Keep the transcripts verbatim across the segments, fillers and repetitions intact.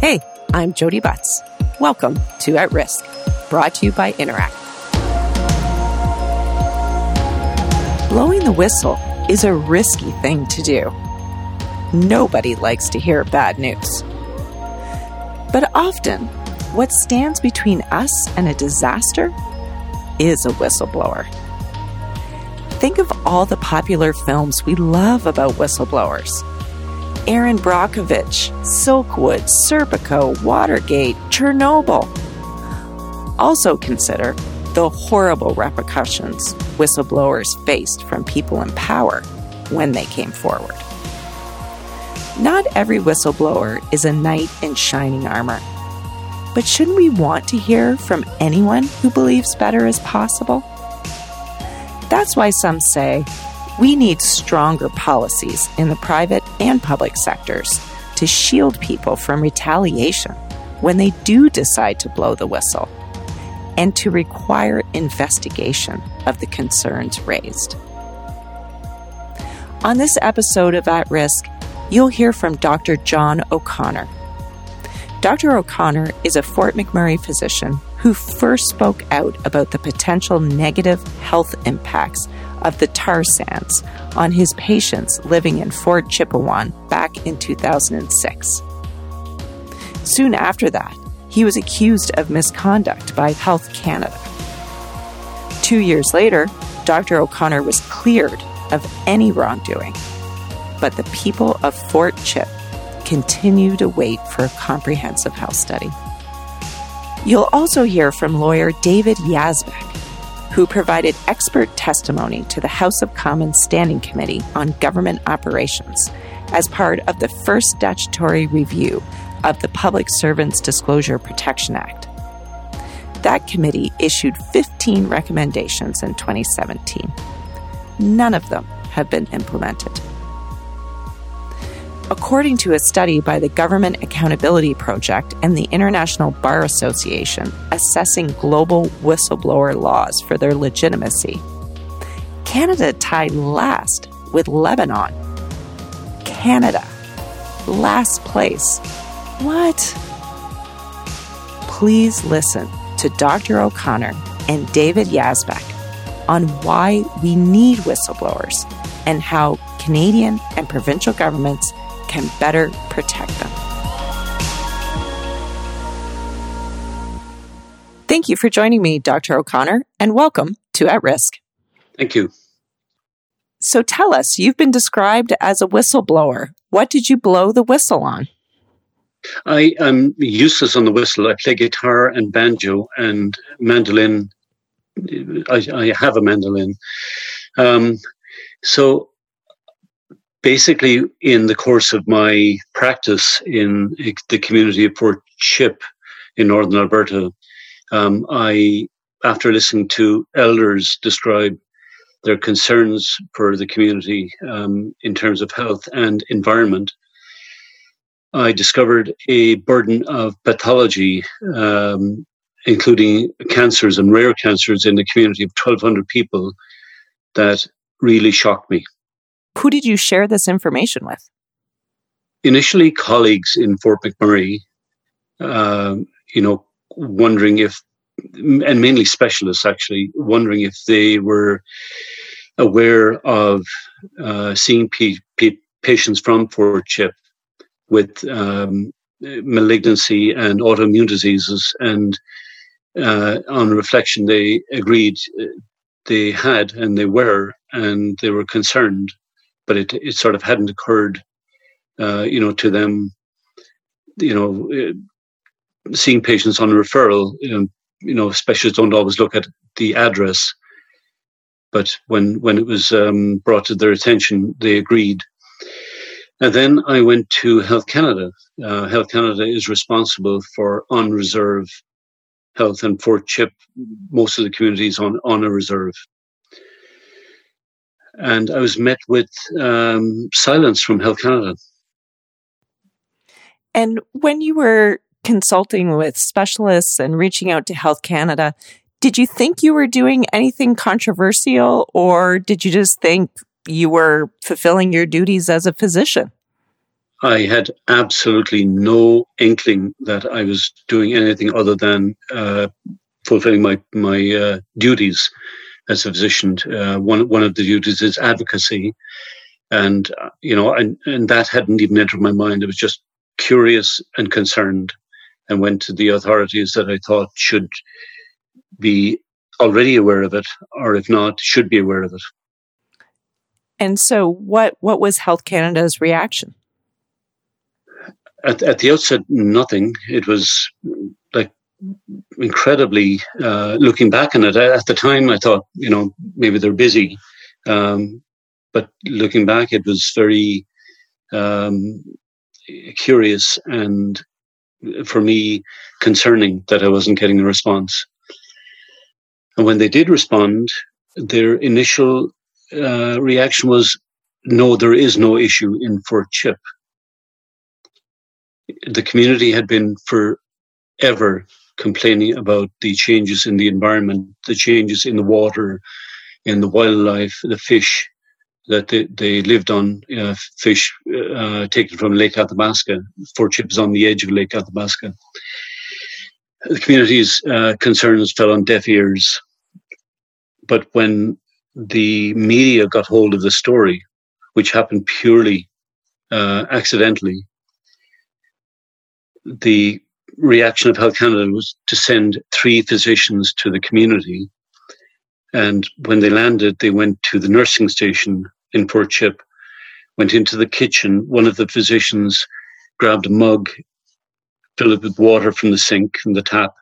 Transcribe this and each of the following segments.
Hey, I'm Jody Butts. Welcome to At Risk, brought to you by Interact. Blowing the whistle is a risky thing to do. Nobody likes to hear bad news. But often, what stands between us and a disaster is a whistleblower. Think of all the popular films we love about whistleblowers. Aaron Brockovich, Silkwood, Serpico, Watergate, Chernobyl. Also consider the horrible repercussions whistleblowers faced from people in power when they came forward. Not every whistleblower is a knight in shining armor. But shouldn't we want to hear from anyone who believes better is possible? That's why some say we need stronger policies in the private and public sectors to shield people from retaliation when they do decide to blow the whistle, and to require investigation of the concerns raised. On this episode of At Risk, you'll hear from Doctor John O'Connor. Doctor O'Connor is a Fort McMurray physician who first spoke out about the potential negative health impacts of the tar sands on his patients living in Fort Chipewyan back in two thousand six. Soon after that, he was accused of misconduct by Health Canada. Two years later, Doctor O'Connor was cleared of any wrongdoing, but the people of Fort Chip continue to wait for a comprehensive health study. You'll also hear from lawyer David Yazbek, who provided expert testimony to the House of Commons Standing Committee on Government Operations as part of the first statutory review of the Public Servants Disclosure Protection Act. That committee issued fifteen recommendations in twenty seventeen. None of them have been implemented. According to a study by the Government Accountability Project and the International Bar Association assessing global whistleblower laws for their legitimacy, Canada tied last with Lebanon. Canada, last place. What? Please listen to Doctor O'Connor and David Yazbek on why we need whistleblowers and how Canadian and provincial governments can better protect them. Thank you for joining me, Doctor O'Connor, and welcome to At Risk. Thank you. So tell us, you've been described as a whistleblower. What did you blow the whistle on? I am useless on the whistle. I play guitar and banjo and mandolin. I, I have a mandolin. Um, so Basically, in the course of my practice in the community of Fort Chip in northern Alberta, um, I, after listening to elders describe their concerns for the community um, in terms of health and environment, I discovered a burden of pathology, um, including cancers and rare cancers in the community of twelve hundred people that really shocked me. Who did you share this information with? Initially, colleagues in Fort McMurray, uh, you know, wondering if, and mainly specialists actually, wondering if they were aware of uh, seeing p- p- patients from Fort Chip with um, malignancy and autoimmune diseases. And uh, on reflection, they agreed they had, and they were, and they were concerned. But it, it sort of hadn't occurred, uh, you know, to them, you know, it, seeing patients on referral, you know, you know, specialists don't always look at the address. But when, when it was um, brought to their attention, they agreed. And then I went to Health Canada. Uh, Health Canada is responsible for on reserve health, and Fort Chip, most of the communities on, on a reserve. And I was met with um, silence from Health Canada. And when you were consulting with specialists and reaching out to Health Canada, did you think you were doing anything controversial, or did you just think you were fulfilling your duties as a physician? I had absolutely no inkling that I was doing anything other than uh, fulfilling my my uh, duties as a physician. Uh, one one of the duties is advocacy, and you know, and, and that hadn't even entered my mind. I was just curious and concerned, and went to the authorities that I thought should be already aware of it, or if not, should be aware of it. And so, what what was Health Canada's reaction? At, at the outset, nothing. It was like incredibly, uh, looking back on it, at the time I thought, you know, maybe they're busy. Um, but looking back, it was very um, curious and, for me, concerning that I wasn't getting a response. And when they did respond, their initial uh, reaction was, no, there is no issue in Fort Chip. The community had been forever complaining about the changes in the environment, the changes in the water, in the wildlife, the fish that they, they lived on, uh, fish uh, taken from Lake Athabasca. Fort Chip is on the edge of Lake Athabasca. The community's uh, concerns fell on deaf ears. But when the media got hold of the story, which happened purely uh, accidentally, the reaction of Health Canada was to send three physicians to the community. And when they landed, they went to the nursing station in Fort Chip, went into the kitchen. One of the physicians grabbed a mug, filled it with water from the sink, from the tap,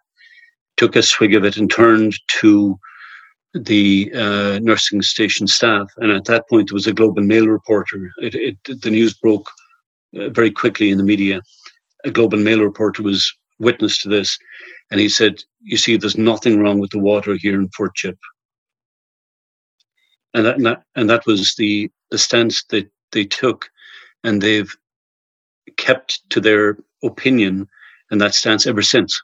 took a swig of it and turned to the uh, nursing station staff. And at that point, there was a Globe and Mail reporter. It, it, the news broke uh, very quickly in the media. A Globe and Mail reporter was witness to this, and he said, you see, there's nothing wrong with the water here in Fort Chip. And that, and that, and that was the, the stance that they took, and they've kept to their opinion and that stance ever since.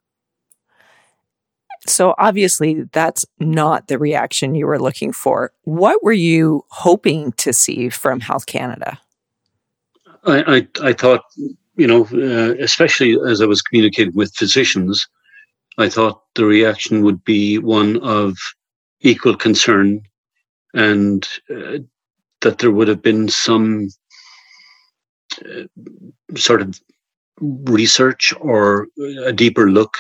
So obviously, that's not the reaction you were looking for. What were you hoping to see from Health Canada? I, I, I thought... You know, uh, especially as I was communicating with physicians, I thought the reaction would be one of equal concern, and uh, that there would have been some uh, sort of research or a deeper look,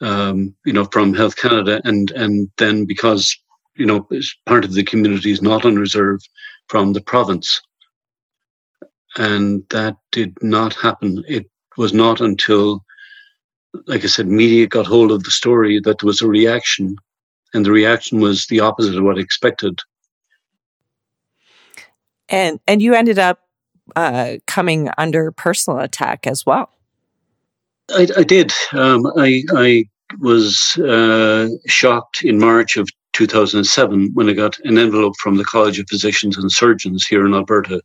um, you know, from Health Canada. And, and then because, you know, part of the community is not on reserve, from the province. And that did not happen. It was not until, like I said, media got hold of the story that there was a reaction. And the reaction was the opposite of what I expected. And and you ended up uh, coming under personal attack as well. I, I did. Um, I, I was uh, shocked in March of two thousand seven when I got an envelope from the College of Physicians and Surgeons here in Alberta.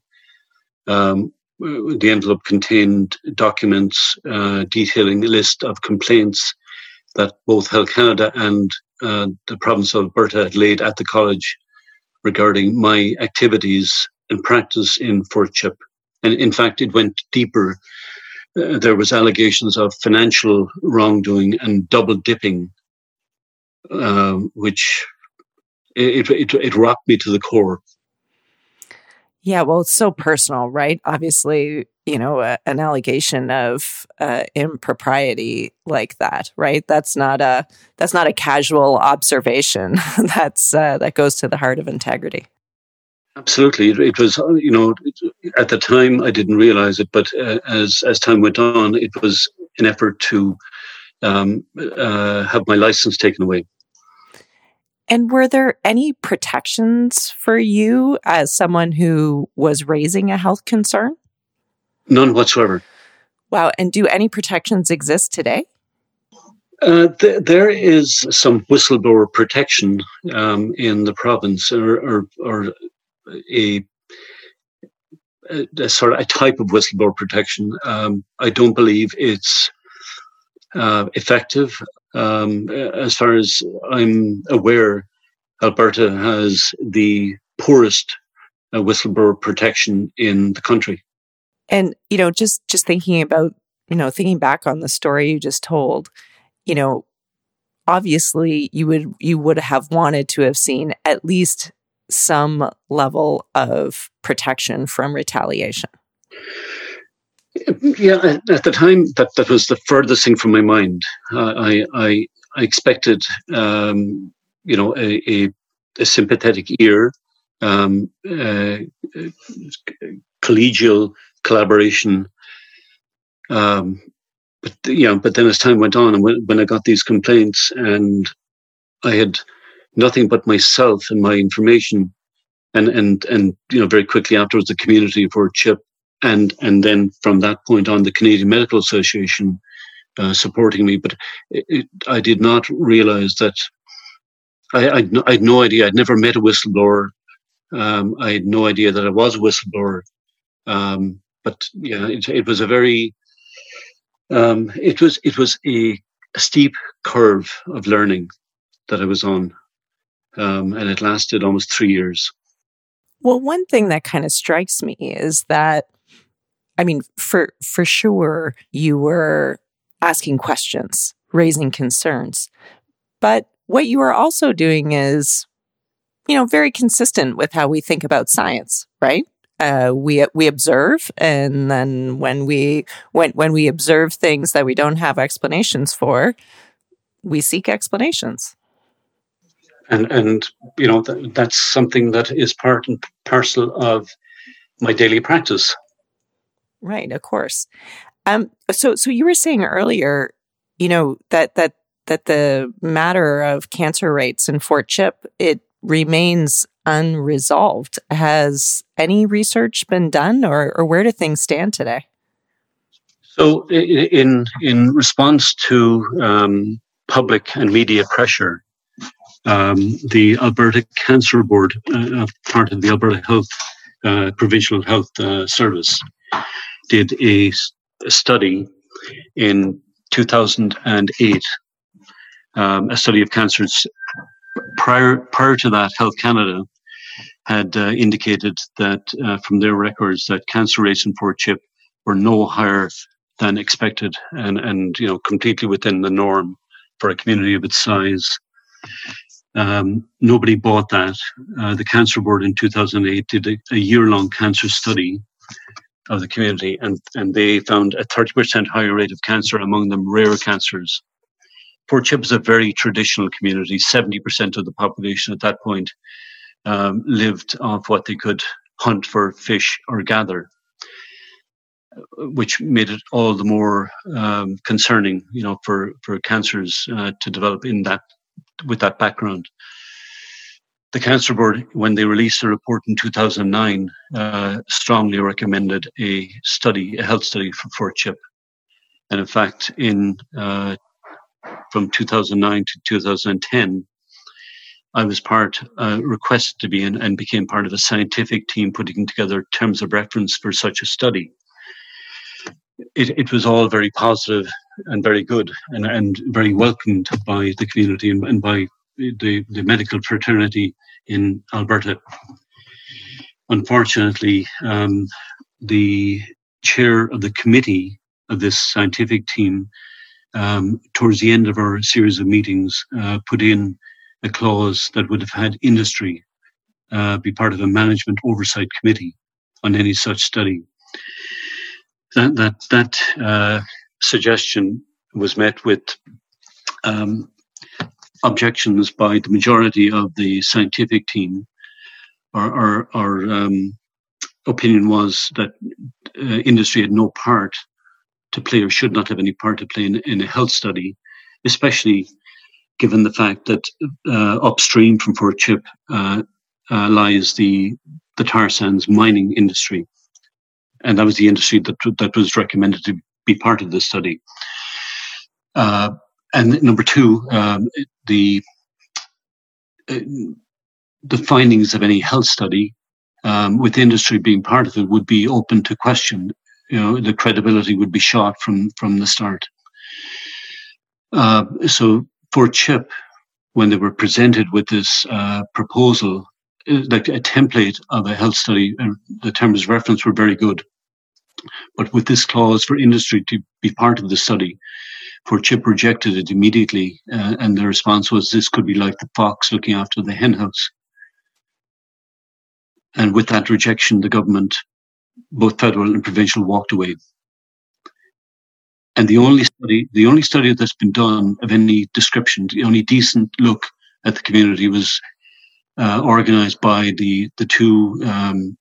Um, the envelope contained documents uh, detailing a list of complaints that both Health Canada and uh, the province of Alberta had laid at the college regarding my activities and practice in Fort Chip. And in fact, it went deeper. Uh, there was allegations of financial wrongdoing and double dipping, uh, which it, it, it rocked me to the core. Yeah, well, it's so personal, right? Obviously, you know, uh, an allegation of uh, impropriety like that, right? That's not a that's not a casual observation. that's uh, that goes to the heart of integrity. Absolutely, it, it was. You know, at the time I didn't realize it, but uh, as as time went on, it was an effort to um, uh, have my license taken away. And were there any protections for you as someone who was raising a health concern? None whatsoever. Wow. And do any protections exist today? Uh, th- there is some whistleblower protection um, in the province, or, or, or a, a, a sort of a type of whistleblower protection. Um, I don't believe it's uh, effective. Um, as far as I'm aware, Alberta has the poorest uh, whistleblower protection in the country. And, you know, just, just thinking about, you know, thinking back on the story you just told, you know, obviously you would, you would have wanted to have seen at least some level of protection from retaliation. Yeah, at the time, that, that was the furthest thing from my mind. Uh, I, I I expected, um, you know, a, a, a sympathetic ear, um, uh, collegial collaboration. Um, but yeah, but then as time went on, and when, when I got these complaints, and I had nothing but myself and my information, and and and you know, very quickly afterwards, the community for CHIP. And and then from that point on, the Canadian Medical Association uh, supporting me. But it, it, I did not realize that I, I'd, no, I had no idea. I'd never met a whistleblower. Um, I had no idea that I was a whistleblower. Um, but yeah, it, it was a very um, it was it was a, a steep curve of learning that I was on, um, and it lasted almost three years. Well, one thing that kind of strikes me is that, I mean, for for sure, you were asking questions, raising concerns. But what you are also doing is, you know, very consistent with how we think about science, right? Uh, we we observe, and then when we when when we observe things that we don't have explanations for, we seek explanations. And and you know th- that's something that is part and parcel of my daily practice. Right, of course. Um, so, so you were saying earlier, you know, that that that the matter of cancer rates in Fort Chip, it remains unresolved. Has any research been done, or, or where do things stand today? So, in in response to um, public and media pressure, um, the Alberta Cancer Board, uh, part of the Alberta Health uh, Provincial Health uh, Service, did a, a study in two thousand eight, um, a study of cancers. Prior prior to that, Health Canada had uh, indicated that uh, from their records that cancer rates in Fort Chip were no higher than expected, and, and you know, completely within the norm for a community of its size. Um, nobody bought that. Uh, the Cancer Board in two thousand eight did a, a year-long cancer study of the community, and, and they found a thirty percent higher rate of cancer, among them rare cancers. Fort Chip is a very traditional community. seventy percent of the population at that point um, lived off what they could hunt for, fish, or gather, which made it all the more um, concerning, you know, for, for cancers uh, to develop in that, with that background. The Cancer Board, when they released a report in two thousand nine, uh, strongly recommended a study, a health study for Fort Chip. And in fact, in uh, from two thousand nine to two thousand ten, I was part, uh, requested to be in, and became part of a scientific team putting together terms of reference for such a study. It, it was all very positive and very good, and, and very welcomed by the community and, and by The, the medical fraternity in Alberta. Unfortunately, um, the chair of the committee of this scientific team, um, towards the end of our series of meetings, uh, put in a clause that would have had industry uh, be part of a management oversight committee on any such study. That that that uh, suggestion was met with Um, objections by the majority of the scientific team. Our, our, our um, opinion was that uh, industry had no part to play, or should not have any part to play in, in a health study, especially given the fact that uh, upstream from Fort Chip uh, uh, lies the the tar sands mining industry, and that was the industry that that was recommended to be part of the study. Uh, And number two, um, the uh, the findings of any health study, um, with industry being part of it, would be open to question. You know, the credibility would be shot from from the start. Uh, so for Chip, when they were presented with this uh, proposal, like a template of a health study, the terms of reference were very good. but with this clause for industry to be part of the study, Fort Chip rejected it immediately, uh, and the response was this could be like the fox looking after the hen house. And with that rejection, the government, both federal and provincial, walked away. And the only study, the only study that's been done of any description, the only decent look at the community, was uh, organized by the the two um,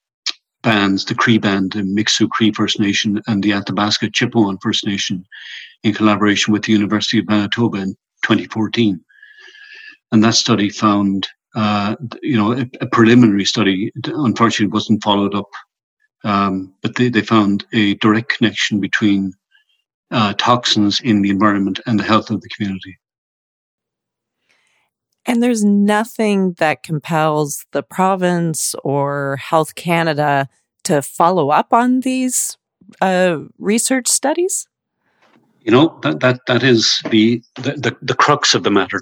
bands, the Cree Band, the Mixu Cree First Nation, and the Athabasca Chipewyan First Nation, in collaboration with the University of Manitoba in twenty fourteen. And that study found, uh, you know, a, a preliminary study, unfortunately wasn't followed up, um, but they, they found a direct connection between Uh, toxins in the environment and the health of the community. And there's nothing that compels the province or Health Canada to follow up on these uh, research studies? You know, that that, that is the, the, the, the crux of the matter.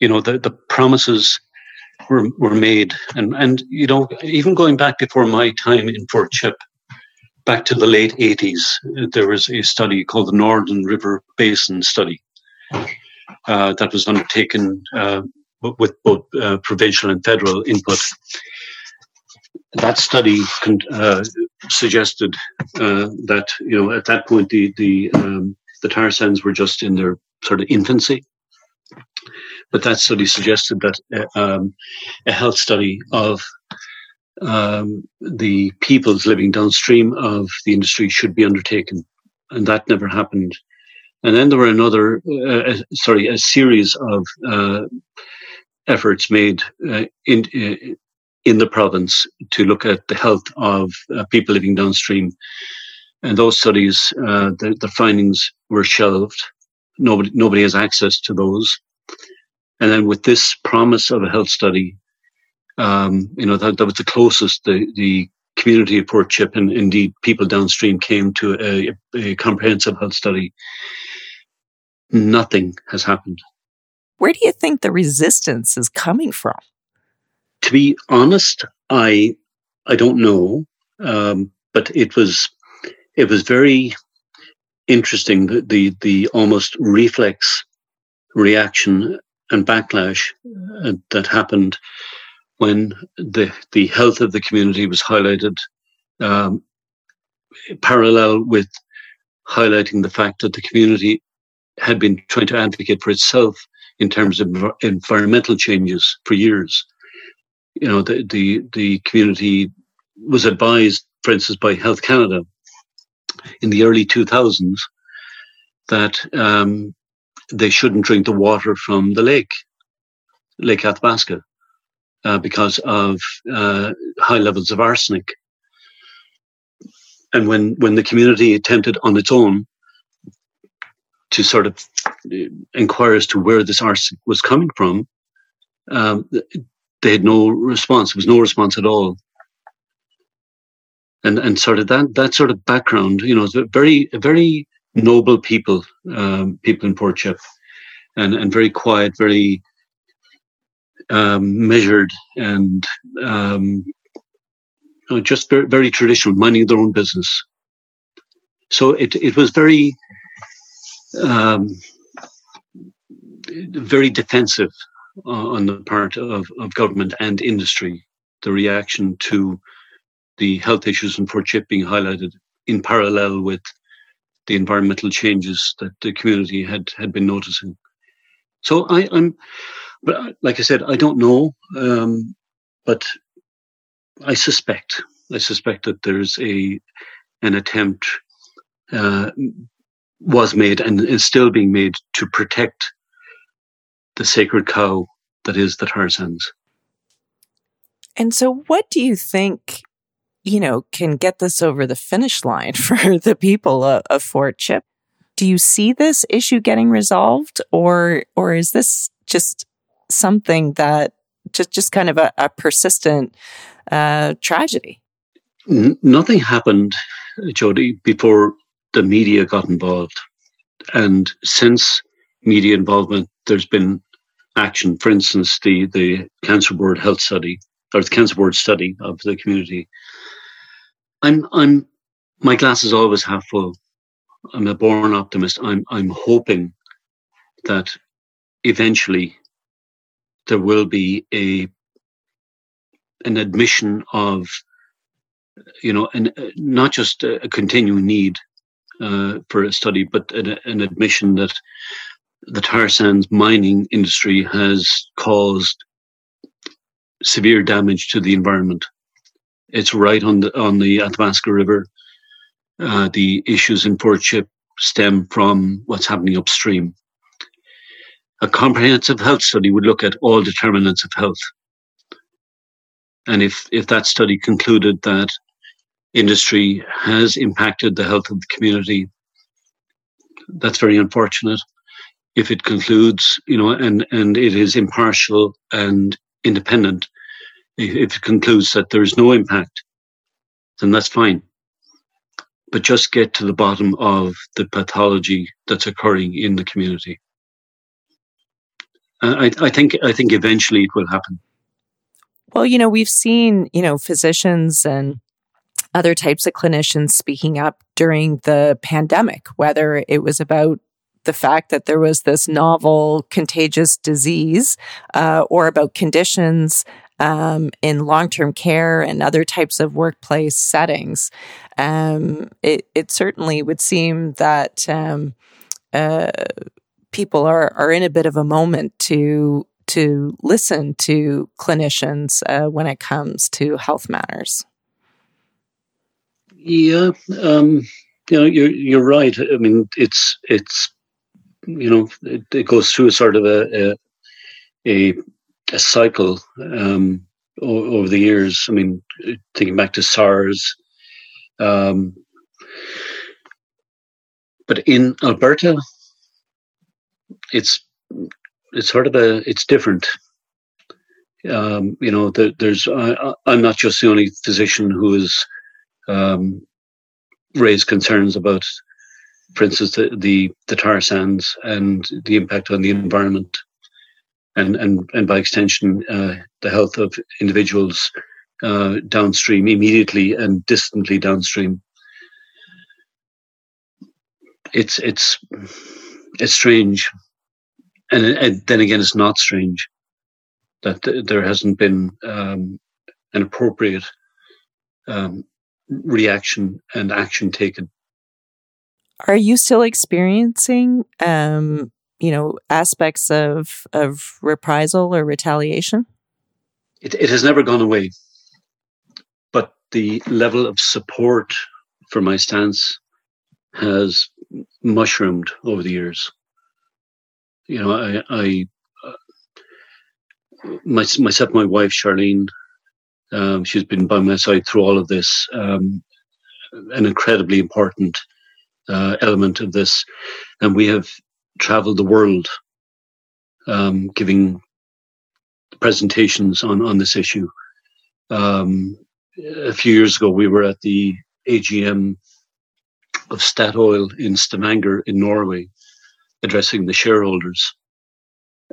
You know, the, the promises were were made. And, and, you know, even going back before my time in Fort Chip, back to the late eighties, there was a study called the Northern River Basin Study uh, that was undertaken uh, with both uh, provincial and federal input. That study con- uh, suggested uh, that, you know, at that point the the, um, the tar sands were just in their sort of infancy, but that study suggested that uh, um, a health study of Um, the peoples living downstream of the industry should be undertaken, and that never happened. And then there were another, uh, sorry, a series of uh, efforts made uh, in uh, in the province to look at the health of uh, people living downstream. And those studies, uh, the, the findings were shelved. Nobody, nobody has access to those. And then with this promise of a health study, Um, you know, that, that was the closest the, the community of Fort Chip and indeed people downstream came to a, a comprehensive health study. Nothing has happened. Where do you think the resistance is coming from? To be honest, I I don't know, um, but it was it was very interesting the the, the almost reflex reaction and backlash uh, that happened when the, the health of the community was highlighted, um, parallel with highlighting the fact that the community had been trying to advocate for itself in terms of env- environmental changes for years. You know, the, the, the community was advised, for instance, by Health Canada in the early two thousands that um, they shouldn't drink the water from the lake, Lake Athabasca. Uh, because of uh, high levels of arsenic. And when, when the community attempted on its own to sort of inquire as to where this arsenic was coming from, um, they had no response. There was no response at all. And and sort of that that sort of background, you know, very very noble people, um, people in Fort Chip, and and very quiet, very. Um, measured and um, just very, very traditional, minding their own business. So it it was very, um, very defensive on the part of, of government and industry, the reaction to the health issues in Fort Chip being highlighted in parallel with the environmental changes that the community had, had been noticing. So I, I'm... But like I said, I don't know, um, but I suspect, I suspect that there's a an attempt uh, was made and is still being made to protect the sacred cow that is the tar sands. And so what do you think, you know, can get this over the finish line for the people of, of Fort Chip? Do you see this issue getting resolved, or or is this just something that just, just kind of a, a persistent uh, tragedy? N- nothing happened, Jody, before the media got involved. And since media involvement, there's been action. For instance, the, the Cancer Board health study, or the Cancer Board study of the community. I'm I'm my glass is always half full. I'm a born optimist. I'm I'm hoping that eventually there will be a an admission of, you know, an, not just a, a continuing need uh, for a study, but an, an admission that the tar sands mining industry has caused severe damage to the environment. It's right on the on the Athabasca River. Uh, the issues in Fort Chip stem from what's happening upstream. A comprehensive health study would look at all determinants of health. And if, if that study concluded that industry has impacted the health of the community, that's very unfortunate. If it concludes, you know, and, and it is impartial and independent, if it concludes that there is no impact, then that's fine. But just get to the bottom of the pathology that's occurring in the community. I, I think I think eventually it will happen. Well, you know, we've seen, you know, physicians and other types of clinicians speaking up during the pandemic, whether it was about the fact that there was this novel contagious disease uh, or about conditions Um, in long-term care and other types of workplace settings. Um, it, it certainly would seem that um, uh, people are, are in a bit of a moment to to listen to clinicians uh, when it comes to health matters. Yeah, um, you know, you're you're right. I mean, it's it's you know, it, it goes through sort of a a. a a cycle um, over the years. I mean, thinking back to SARS. Um, but in Alberta, it's it's sort of a, it's different. Um, you know, the, there's, I, I'm not just the only physician who has um, raised concerns about, for instance, the, the, the tar sands and the impact on the environment. And, and and by extension, uh, the health of individuals uh, downstream, immediately and distantly downstream. It's it's it's strange, and, and then again, it's not strange that th- there hasn't been um, an appropriate um, reaction and action taken. Are you still experiencing? Um... you know, aspects of of reprisal or retaliation? It, it has never gone away. But the level of support for my stance has mushroomed over the years. You know, I, I uh, my, myself, my wife, Charlene, um, she's been by my side through all of this, um, an incredibly important uh, element of this. And we have traveled the world um, giving presentations on, on this issue. Um, a few years ago, we were at the A G M of Statoil in Stavanger in Norway, addressing the shareholders,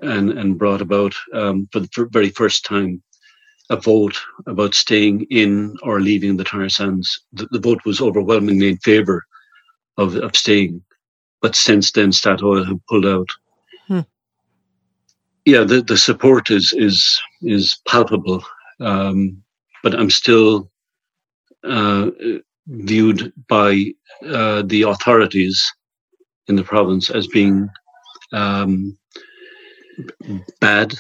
and, and brought about, um, for the very first time, a vote about staying in or leaving the tar sands. The, the vote was overwhelmingly in favor of, of staying. But since then, Statoil have pulled out. Hmm. Yeah, the, the support is is is palpable, um, but I'm still uh, viewed by uh, the authorities in the province as being um, bad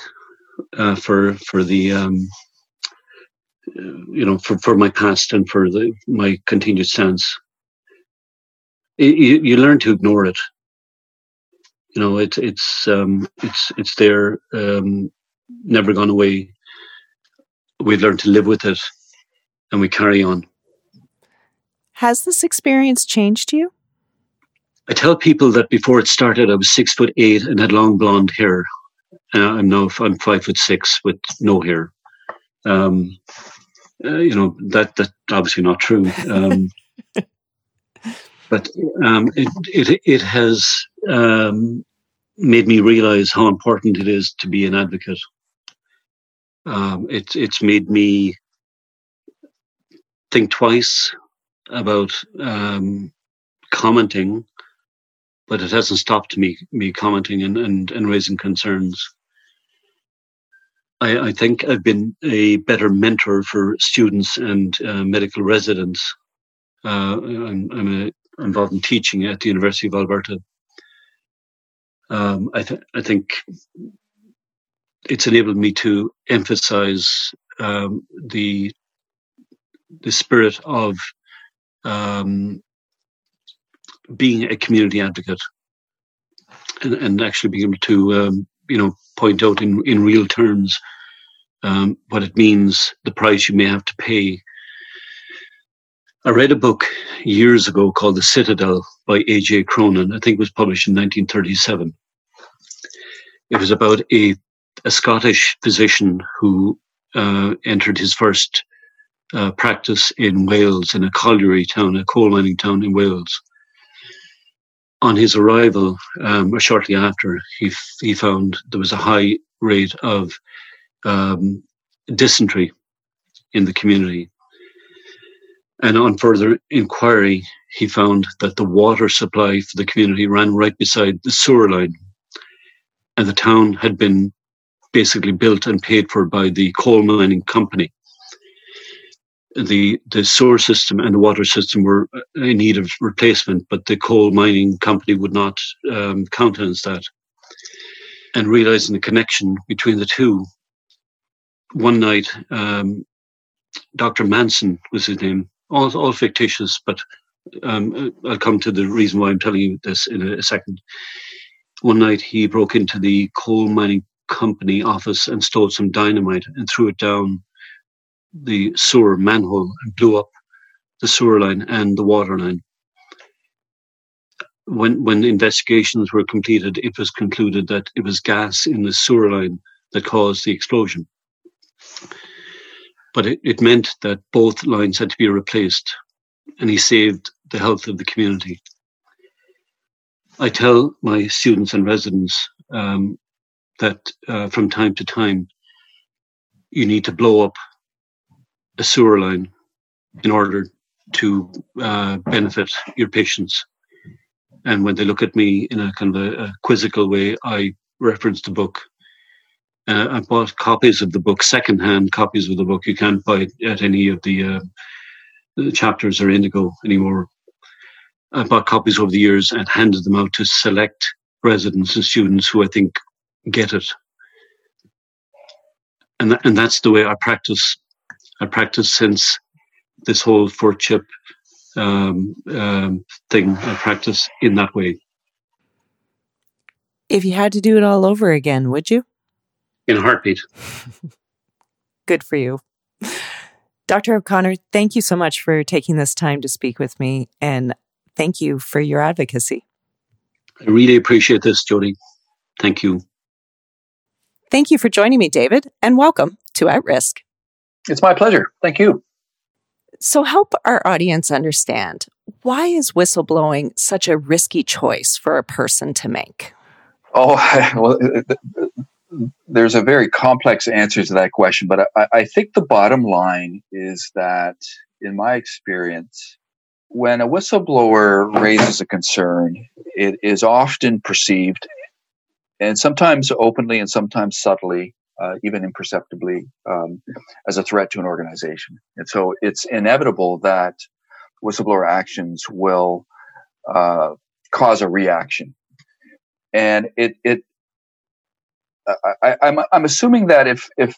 uh, for for the um, you know for, for my past and for the, my continued stance. You, you learn to ignore it. You know, it's it's um, it's it's there, um, never gone away. We've learned to live with it, and we carry on. Has this experience changed you? I tell people that before it started, I was six foot eight and had long blonde hair. Uh, I'm now I'm five foot six with no hair. Um, uh, you know that that's obviously not true. Um, But um, it, it it has um, made me realize how important it is to be an advocate. Um, it's it's made me think twice about um, commenting, but it hasn't stopped me me commenting and, and, and raising concerns. I, I think I've been a better mentor for students and uh, medical residents. Uh, I'm, I'm a, involved in teaching at the University of Alberta. Um, I, th- I think it's enabled me to emphasize um, the the spirit of um, being a community advocate, and, and actually being able to um, you know point out in, in real terms um, what it means, the price you may have to pay. I read a book years ago called The Citadel by A J Cronin. I think it was published in nineteen thirty-seven. It was about a, a Scottish physician who uh, entered his first uh, practice in Wales, in a colliery town, a coal mining town in Wales. On his arrival, um, or shortly after, he, he found there was a high rate of um, dysentery in the community. And on further inquiry, he found that the water supply for the community ran right beside the sewer line. And the town had been basically built and paid for by the coal mining company. The, the sewer system and the water system were in need of replacement, but the coal mining company would not um, countenance that. And realizing the connection between the two, one night, um, Doctor Manson was his name. All, all fictitious, but um, I'll come to the reason why I'm telling you this in a, a second. One night he broke into the coal mining company office and stole some dynamite and threw it down the sewer manhole and blew up the sewer line and the water line. When, when investigations were completed, it was concluded that it was gas in the sewer line that caused the explosion. But it, it meant that both lines had to be replaced, and he saved the health of the community. I tell my students and residents um, that uh, from time to time, you need to blow up a sewer line in order to uh, benefit your patients. And when they look at me in a kind of a, a quizzical way, I reference the book. Uh, I bought copies of the book, secondhand copies of the book. You can't buy it at any of the, uh, the Chapters or Indigo anymore. I bought copies over the years and handed them out to select residents and students who I think get it. And th- and that's the way I practice. I practice since this whole Fort Chip um, um, thing. I practice in that way. If you had to do it all over again, would you? In a heartbeat. Good for you. Doctor O'Connor, thank you so much for taking this time to speak with me, and thank you for your advocacy. I really appreciate this, Jody. Thank you. Thank you for joining me, David, and welcome to At Risk. It's my pleasure. Thank you. So help our audience understand, why is whistleblowing such a risky choice for a person to make? Oh, well... There's a very complex answer to that question, but I, I think the bottom line is that, in my experience, when a whistleblower raises a concern, it is often perceived, and sometimes openly and sometimes subtly, uh, even imperceptibly, um, as a threat to an organization. And so it's inevitable that whistleblower actions will uh, cause a reaction. And it, it, I, I'm, I'm assuming that if, if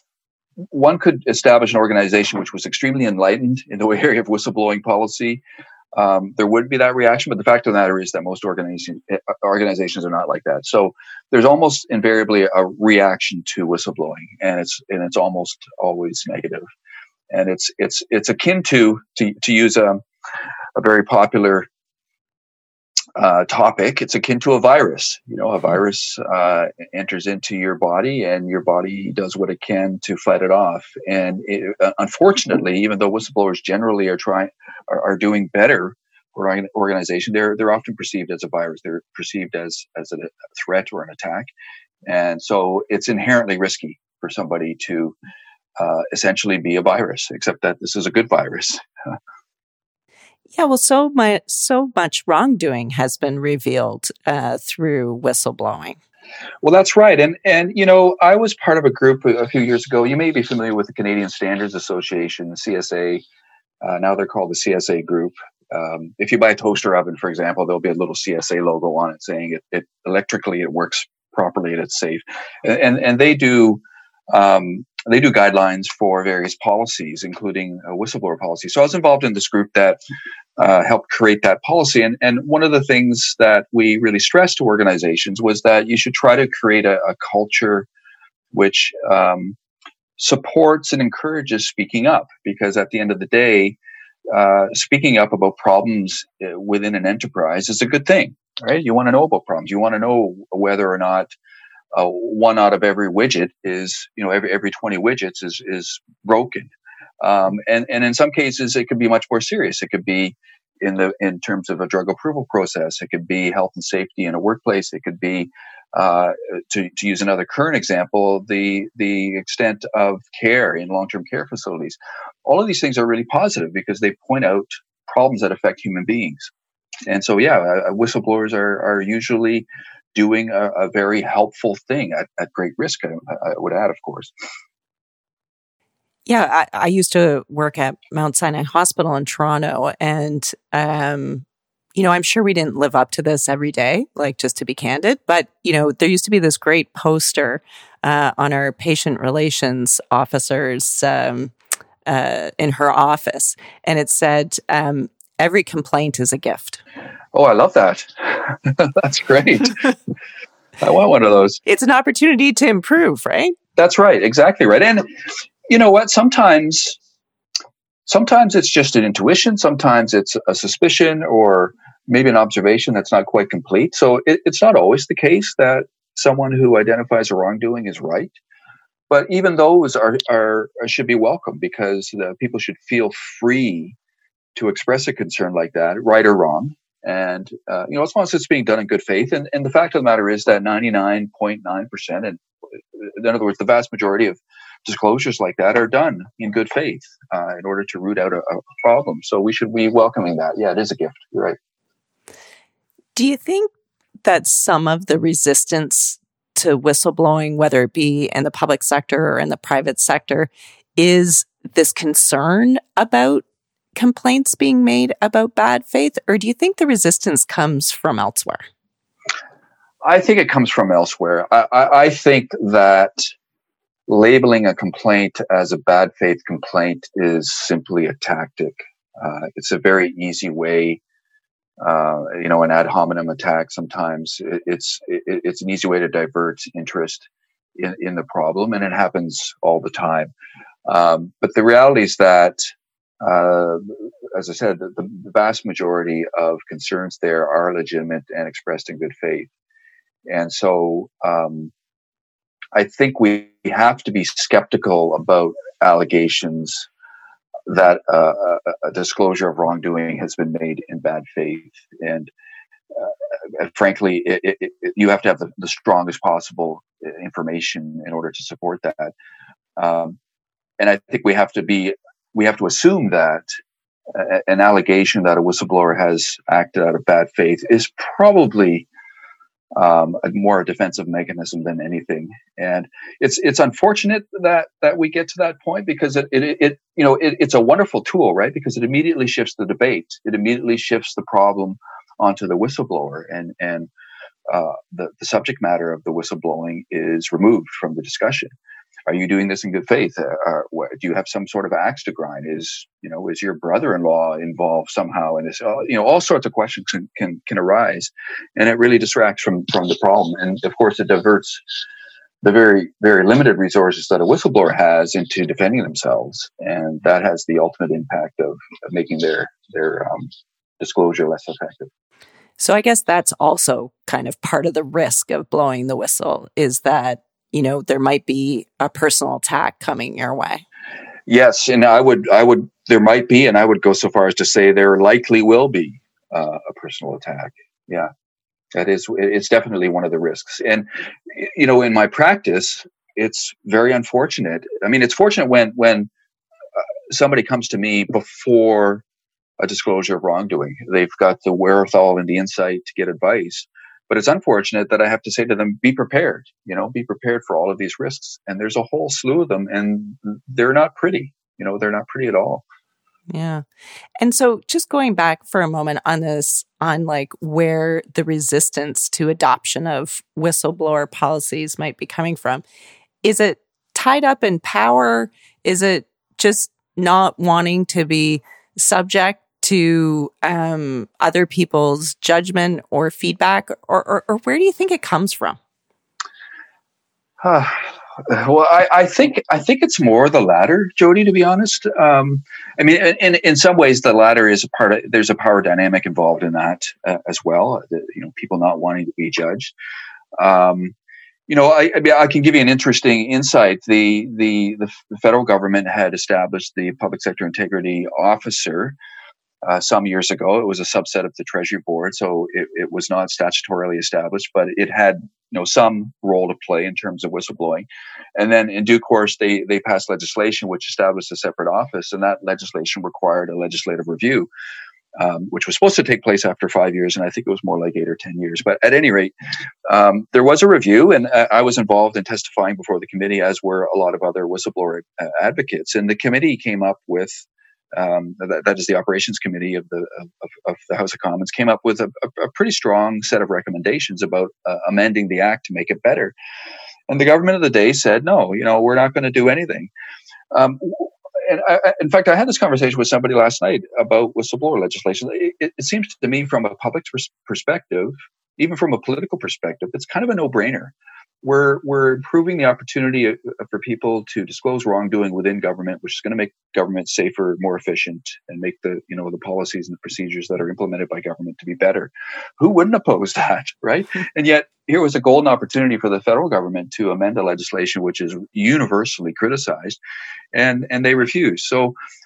one could establish an organization which was extremely enlightened in the area of whistleblowing policy, um, there would be that reaction. But the fact of the matter is that most organization, organizations are not like that. So there's almost invariably a reaction to whistleblowing, and it's and it's almost always negative. And it's it's it's akin to to, to use a a very popular Uh, topic. It's akin to a virus. You know, a virus uh, enters into your body, and your body does what it can to fight it off. And it, uh, unfortunately, even though whistleblowers generally are trying are, are doing better for an organization, they're they're often perceived as a virus. They're perceived as as a threat or an attack, and so it's inherently risky for somebody to uh, essentially be a virus. Except that this is a good virus. Yeah, well, so much, so much wrongdoing has been revealed uh, through whistleblowing. Well, that's right. And, and you know, I was part of a group a few years ago. You may be familiar with the Canadian Standards Association, the C S A. Uh, now they're called the C S A Group. Um, if you buy a toaster oven, for example, there'll be a little C S A logo on it saying it, it electrically it works properly and it's safe. And, and they do um, they do guidelines for various policies, including a whistleblower policy. So I was involved in this group that uh, helped create that policy. And, and one of the things that we really stressed to organizations was that you should try to create a, a culture which um, supports and encourages speaking up, because at the end of the day, Uh, speaking up about problems within an enterprise is a good thing, right? You want to know about problems. You want to know whether or not uh, one out of every widget is, you know, every every twenty widgets is is broken, um, and and in some cases it could be much more serious. It could be in the in terms of a drug approval process. It could be health and safety in a workplace. It could be uh, to to use another current example, the the extent of care in long term care facilities. All of these things are really positive because they point out problems that affect human beings. And so, yeah, uh, whistleblowers are, are usually doing a, a very helpful thing at, at great risk, I, I would add, of course. Yeah, I, I used to work at Mount Sinai Hospital in Toronto. And, um, you know, I'm sure we didn't live up to this every day, like just to be candid. But, you know, there used to be this great poster uh, on our patient relations officers um Uh, in her office, and it said, um, "Every complaint is a gift." Oh, I love that! That's great. I want one of those. It's an opportunity to improve, right? That's right, exactly right. And you know what? Sometimes, sometimes it's just an intuition. Sometimes it's a suspicion, or maybe an observation that's not quite complete. So it, it's not always the case that someone who identifies a wrongdoing is right. But even those are, are should be welcome, because the people should feel free to express a concern like that, right or wrong. And, uh, you know, as long as it's being done in good faith. And, and the fact of the matter is that ninety-nine point nine percent, and in other words, the vast majority of disclosures like that are done in good faith uh, in order to root out a, a problem. So we should be welcoming that. Yeah, it is a gift. You're right. Do you think that some of the resistance to whistleblowing, whether it be in the public sector or in the private sector, is this concern about complaints being made about bad faith? Or do you think the resistance comes from elsewhere? I think it comes from elsewhere. I, I, I think that labeling a complaint as a bad faith complaint is simply a tactic. Uh, it's a very easy way. Uh, you know, an ad hominem attack. Sometimes it, it's it, it's an easy way to divert interest in, in the problem, and it happens all the time. Um, but the reality is that, uh, as I said, the, the vast majority of concerns there are legitimate and expressed in good faith. And so, um, I think we have to be skeptical about allegations that uh, a disclosure of wrongdoing has been made in bad faith. And uh, frankly, it, it, it, you have to have the, the strongest possible information in order to support that. Um, and I think we have to be, we have to assume that a, an allegation that a whistleblower has acted out of bad faith is probably um, a more defensive mechanism than anything. And it's, it's unfortunate that, that we get to that point, because it, it, it you know, it, it's a wonderful tool, right? Because it immediately shifts the debate. It immediately shifts the problem onto the whistleblower, and, and, uh, the, the subject matter of the whistleblowing is removed from the discussion. Are you doing this in good faith? Uh, or what, do you have some sort of axe to grind? Is, you know, is your brother-in-law involved somehow in this? You know, all sorts of questions can, can, can arise, and it really distracts from, from the problem. And of course, it diverts the very, very limited resources that a whistleblower has into defending themselves. And that has the ultimate impact of, of making their, their um, disclosure less effective. So I guess that's also kind of part of the risk of blowing the whistle, is that, you know, there might be a personal attack coming your way. Yes. And I would, I would, there might be, and I would go so far as to say there likely will be uh, a personal attack. Yeah. That is, it's definitely one of the risks. And, you know, in my practice, it's very unfortunate. I mean, it's fortunate when, when somebody comes to me before a disclosure of wrongdoing. They've got the wherewithal and the insight to get advice. But it's unfortunate that I have to say to them, be prepared, you know, be prepared for all of these risks. And there's a whole slew of them, and they're not pretty. You know, they're not pretty at all. Yeah. And so just going back for a moment on this, on like where the resistance to adoption of whistleblower policies might be coming from, is it tied up in power? Is it just not wanting to be subject to um, other people's judgment or feedback? Or, or, or where do you think it comes from? Uh, well, I, I think I think it's more the latter, Jody, to be honest. Um, I mean, in in some ways, the latter is a part of, there's a power dynamic involved in that uh, as well. The, you know, people not wanting to be judged. Um, you know, I, I mean, I can give you an interesting insight. The, the the the federal government had established the Public Sector Integrity Officer uh, some years ago. It was a subset of the Treasury Board, so it, it was not statutorily established, but it had, you know, some role to play in terms of whistleblowing. And then in due course, they, they passed legislation which established a separate office, and that legislation required a legislative review, um, which was supposed to take place after five years, and I think it was more like eight or ten years. But at any rate, um, there was a review, and I was involved in testifying before the committee, as were a lot of other whistleblower uh, advocates. And the committee came up with, Um, that, that is the Operations Committee of the of, of the House of Commons, came up with a, a, a pretty strong set of recommendations about uh, amending the Act to make it better. And the government of the day said, no, you know, we're not going to do anything. Um, and I, in fact, I had this conversation with somebody last night about whistleblower legislation. It, it seems to me from a public pers- perspective, even from a political perspective, it's kind of a no-brainer. We're we're improving the opportunity for people to disclose wrongdoing within government, which is going to make government safer, more efficient, and make the, you know, the policies and the procedures that are implemented by government to be better. Who wouldn't oppose that, right? And yet here was a golden opportunity for the federal government to amend a legislation which is universally criticized, and and they refuse. So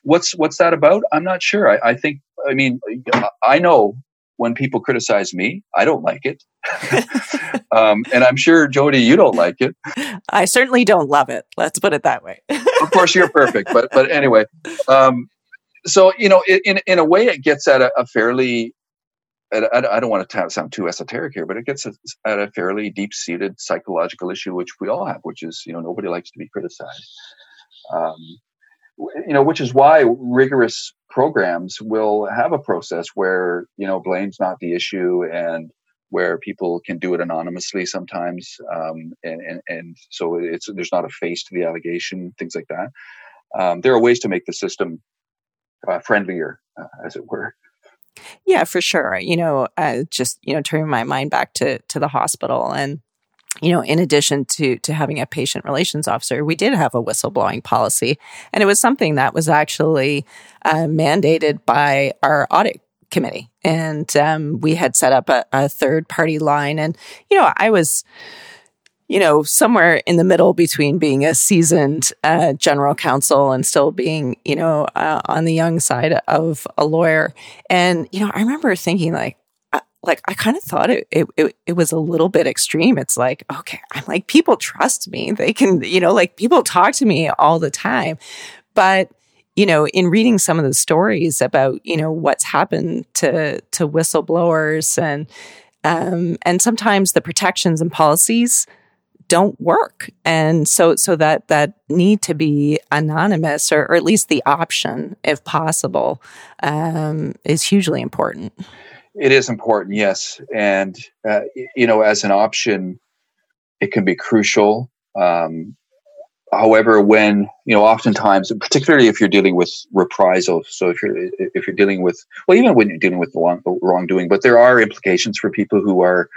what's what's that about? I'm not sure. I, I think I mean I know. When people criticize me, I don't like it. um, and I'm sure, Jody, you don't like it. I certainly don't love it. Let's put it that way. Of course, you're perfect. But but anyway, um, so, you know, in in a way, it gets at a, a fairly, at a, I don't want to sound too esoteric here, but it gets at a fairly deep-seated psychological issue, which we all have, which is, you know, nobody likes to be criticized. Um, you know, which is why rigorous programs will have a process where, you know, blame's not the issue, and where people can do it anonymously sometimes. Um, and, and, and so it's, there's not a face to the allegation, things like that. Um, there are ways to make the system uh, friendlier, uh, as it were. Yeah, for sure. You know, uh, just, you know, turning my mind back to, to the hospital, and, you know, in addition to to having a patient relations officer, we did have a whistleblowing policy, and it was something that was actually uh, mandated by our audit committee, and um, we had set up a, a third party line. And you know, I was, you know, somewhere in the middle between being a seasoned uh, general counsel and still being, you know, uh, on the young side of a lawyer. And you know, I remember thinking like. Like, I kind of thought it, it it it was a little bit extreme. It's like, okay, I'm like, people trust me. They can, you know, like people talk to me all the time. But, you know, in reading some of the stories about, you know, what's happened to to whistleblowers, and um, and sometimes the protections and policies don't work. And so so that that need to be anonymous, or, or at least the option, if possible, um, is hugely important. It is important, yes. And, uh, you know, as an option, it can be crucial. Um, however, when, you know, oftentimes, particularly if you're dealing with reprisal, so if you're if you're dealing with, well, even when you're dealing with wrongdoing, but there are implications for people who are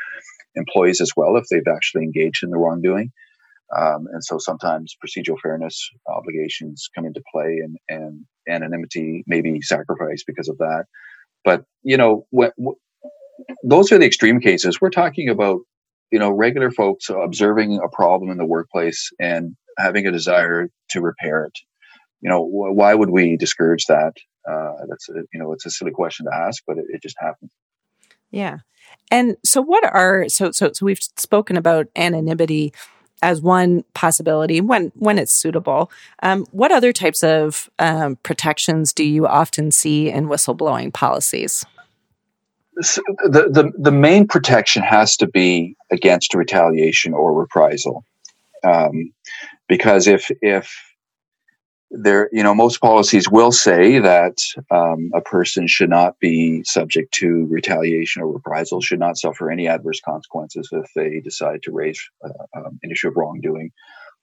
employees as well, if they've actually engaged in the wrongdoing. Um, and so sometimes procedural fairness obligations come into play, and, and anonymity may be sacrificed because of that. But, you know, wh- wh- those are the extreme cases. We're talking about, you know, regular folks observing a problem in the workplace and having a desire to repair it. You know, wh- why would we discourage that? Uh, that's, a, you know, it's a silly question to ask, but it, it just happens. Yeah. And so what are, so, so, so we've spoken about anonymity as one possibility when when it's suitable. Um, what other types of um, protections do you often see in whistleblowing policies? So the, the the main protection has to be against retaliation or reprisal, um, because if if there, you know, most policies will say that um, a person should not be subject to retaliation or reprisal, should not suffer any adverse consequences if they decide to raise uh, um, an issue of wrongdoing,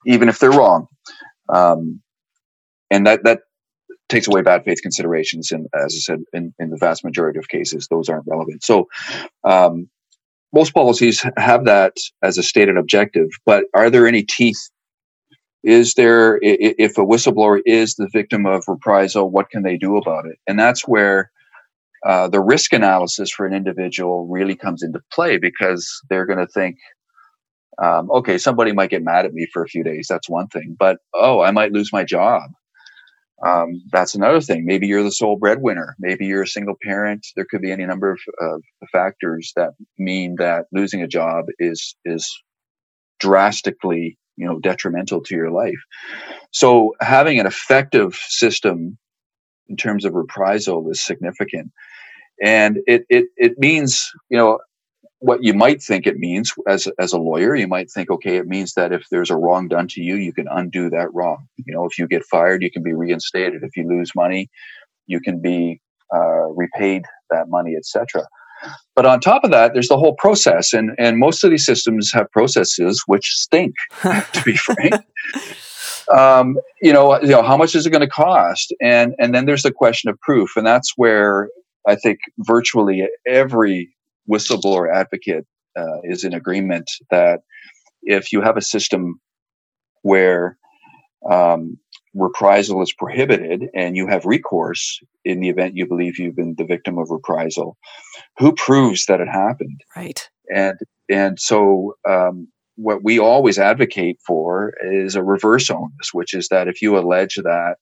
even if they're wrong, um, and that that. takes away bad faith considerations, and as I said, in, in the vast majority of cases, those aren't relevant. So um, most policies have that as a stated objective, but are there any teeth? Is there, if a whistleblower is the victim of reprisal, what can they do about it? And that's where uh, the risk analysis for an individual really comes into play, because they're going to think, um, okay, somebody might get mad at me for a few days. That's one thing, but, oh, I might lose my job. Um, that's another thing. Maybe you're the sole breadwinner. Maybe you're a single parent. There could be any number of, of factors that mean that losing a job is, is drastically, you know, detrimental to your life. So having an effective system in terms of reprisal is significant. And it, it, it means, you know, what you might think it means as as a lawyer. You might think, okay, it means that if there's a wrong done to you, you can undo that wrong. You know, if you get fired, you can be reinstated. If you lose money, you can be uh, repaid that money, et cetera. But on top of that, there's the whole process, and and most of these systems have processes which stink, to be frank. Um, you know, you know, how much is it going to cost? And and then there's the question of proof, and that's where I think virtually every whistleblower advocate uh, is in agreement that if you have a system where um, reprisal is prohibited and you have recourse in the event you believe you've been the victim of reprisal, who proves that it happened? Right. And and so um, what we always advocate for is a reverse onus, which is that if you allege that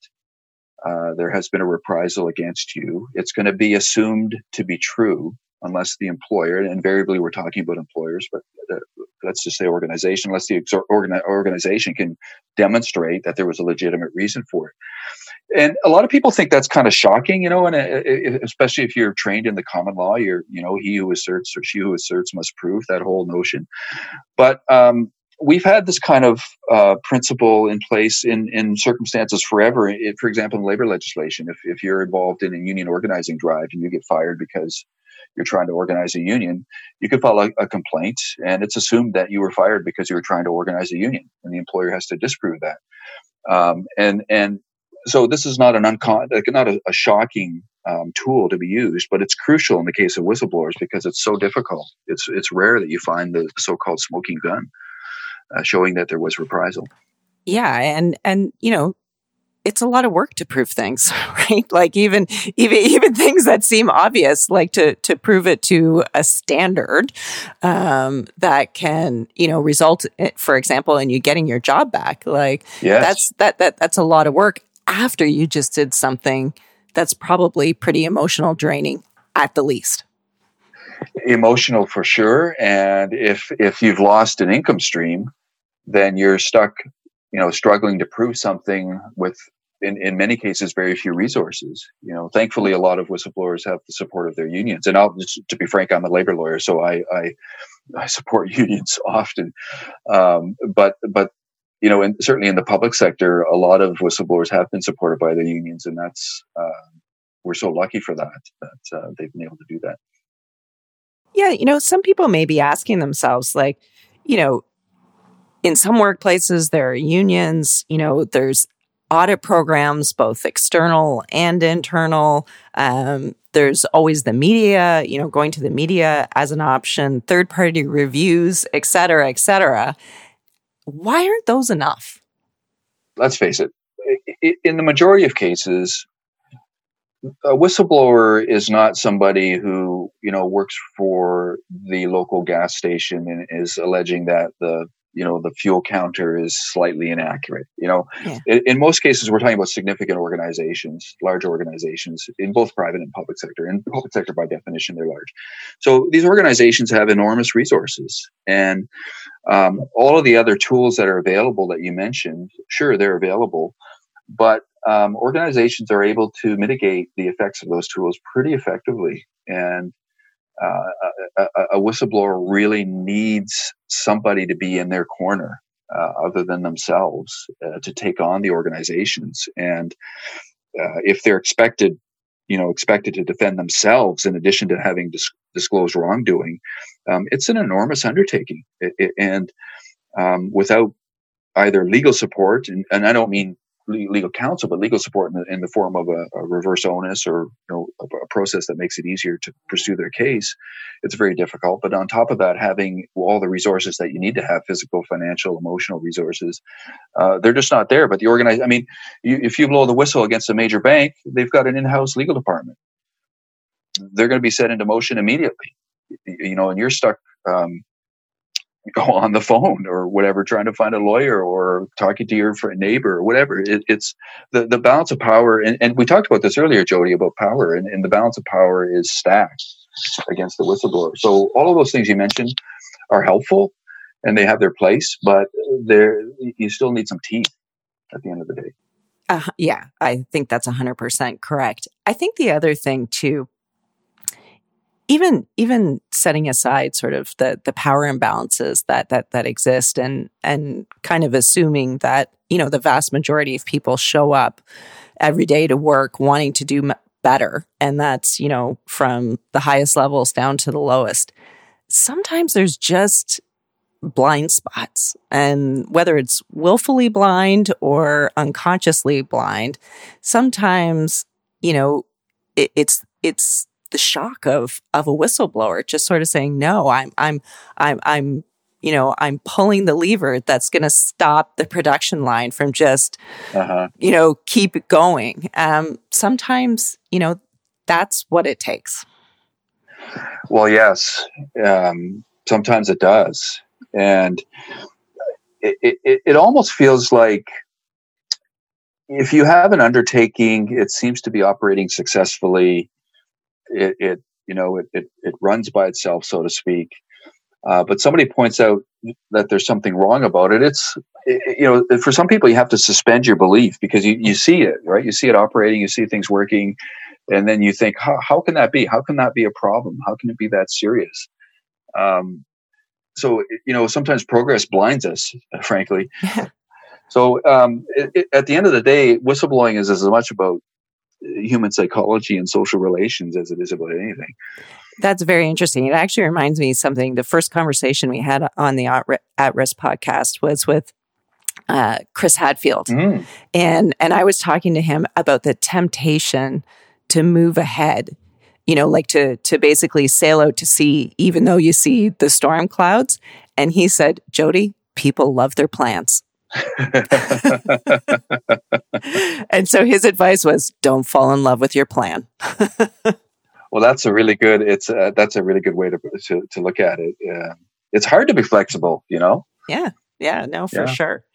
uh, there has been a reprisal against you, it's going to be assumed to be true. Unless the employer, and invariably we're talking about employers, but uh, let's just say organization, unless the organ- organization can demonstrate that there was a legitimate reason for it. And a lot of people think that's kind of shocking, you know, and uh, especially if you're trained in the common law, you're, you know, he who asserts or she who asserts must prove, that whole notion. But um, we've had this kind of uh, principle in place in, in circumstances forever. It, for example, in labor legislation, if, if you're involved in a union organizing drive and you get fired because you're trying to organize a union, you could file a, a complaint, and it's assumed that you were fired because you were trying to organize a union, and the employer has to disprove that. Um, and and so this is not an uncon, not a, a shocking um, tool to be used, but it's crucial in the case of whistleblowers because it's so difficult. It's it's rare that you find the so-called smoking gun uh, showing that there was reprisal. Yeah, and and you know. It's a lot of work to prove things, right? Like even, even, even things that seem obvious, like to, to prove it to a standard, um, that can, you know, result, in, for example, in you getting your job back. Like yes. that's, that, that, that's a lot of work after you just did something that's probably pretty emotional draining at the least. Emotional for sure. And if, if you've lost an income stream, then you're stuck, you know, struggling to prove something with, in, in many cases, very few resources. You know, thankfully, a lot of whistleblowers have the support of their unions. And I'll, just, to be frank, I'm a labor lawyer, so I I, I support unions often. Um, but but you know, and certainly in the public sector, a lot of whistleblowers have been supported by their unions, and that's uh, we're so lucky for that that uh, they've been able to do that. Yeah, you know, some people may be asking themselves, like, you know. In some workplaces, there are unions, you know, there's audit programs, both external and internal. Um, there's always the media, you know, going to the media as an option, third-party reviews, et cetera, et cetera. Why aren't those enough? Let's face it. In the majority of cases, a whistleblower is not somebody who, you know, works for the local gas station and is alleging that the you know, the fuel counter is slightly inaccurate. You know, yeah. in, in most cases, we're talking about significant organizations, large organizations in both private and public sector. In public sector, by definition, they're large. So these organizations have enormous resources. And um, all of the other tools that are available that you mentioned, sure, they're available. But um, organizations are able to mitigate the effects of those tools pretty effectively. And Uh, a, a whistleblower really needs somebody to be in their corner uh, other than themselves uh, to take on the organizations. And uh, if they're expected, you know, expected to defend themselves in addition to having dis- disclosed wrongdoing, um, it's an enormous undertaking. It, it, and um, without either legal support, and, and I don't mean legal counsel, but legal support in the, in the form of a, a reverse onus or, you know, a, a process that makes it easier to pursue their case, it's very difficult. But on top of that, having all the resources that you need to have, physical, financial, emotional resources, uh, they're just not there. But the organized, I mean, you, if you blow the whistle against a major bank, they've got an in-house legal department. They're going to be set into motion immediately, you know, and you're stuck um, on the phone or whatever, trying to find a lawyer or talking to your friend, neighbor or whatever. It, it's the, the balance of power. And, and we talked about this earlier, Jody, about power, and, and the balance of power is stacked against the whistleblower. So all of those things you mentioned are helpful and they have their place, but there you still need some teeth at the end of the day. Uh, yeah, I think that's one hundred percent correct. I think the other thing too, Even even setting aside sort of the, the power imbalances that, that that exist and and kind of assuming that, you know, the vast majority of people show up every day to work wanting to do better. And that's, you know, from the highest levels down to the lowest. Sometimes there's just blind spots. And whether it's willfully blind or unconsciously blind, sometimes, you know, it, it's it's... the shock of of a whistleblower just sort of saying, no, I'm I'm I'm I'm you know, I'm pulling the lever that's going to stop the production line from just uh-huh. you know, keep it going. Um, sometimes, you know, that's what it takes. Well, yes, um, sometimes it does, and it, it it almost feels like if you have an undertaking, it seems to be operating successfully. It, it, you know, it, it, it runs by itself, so to speak. Uh, but somebody points out that there's something wrong about it. It's, it, you know, for some people, you have to suspend your belief because you, you see it, right? You see it operating, you see things working, and then you think, how, how can that be? How can that be a problem? How can it be that serious? Um, so, you know, sometimes progress blinds us, frankly. so um, it, it, at the end of the day, whistleblowing is as much about human psychology and social relations as it is about anything. That's very interesting. It actually reminds me of something. The first conversation we had on the At Risk podcast was with uh, Chris Hadfield. Mm. And, and I was talking to him about the temptation to move ahead, you know, like to, to basically sail out to sea, even though you see the storm clouds. And he said, Jody, people love their plants. And so his advice was, don't fall in love with your plan. Well, that's a really good, it's uh, that's a really good way to, to, to look at it. Uh, it's hard to be flexible, you know? Yeah. Yeah. No, for yeah. sure.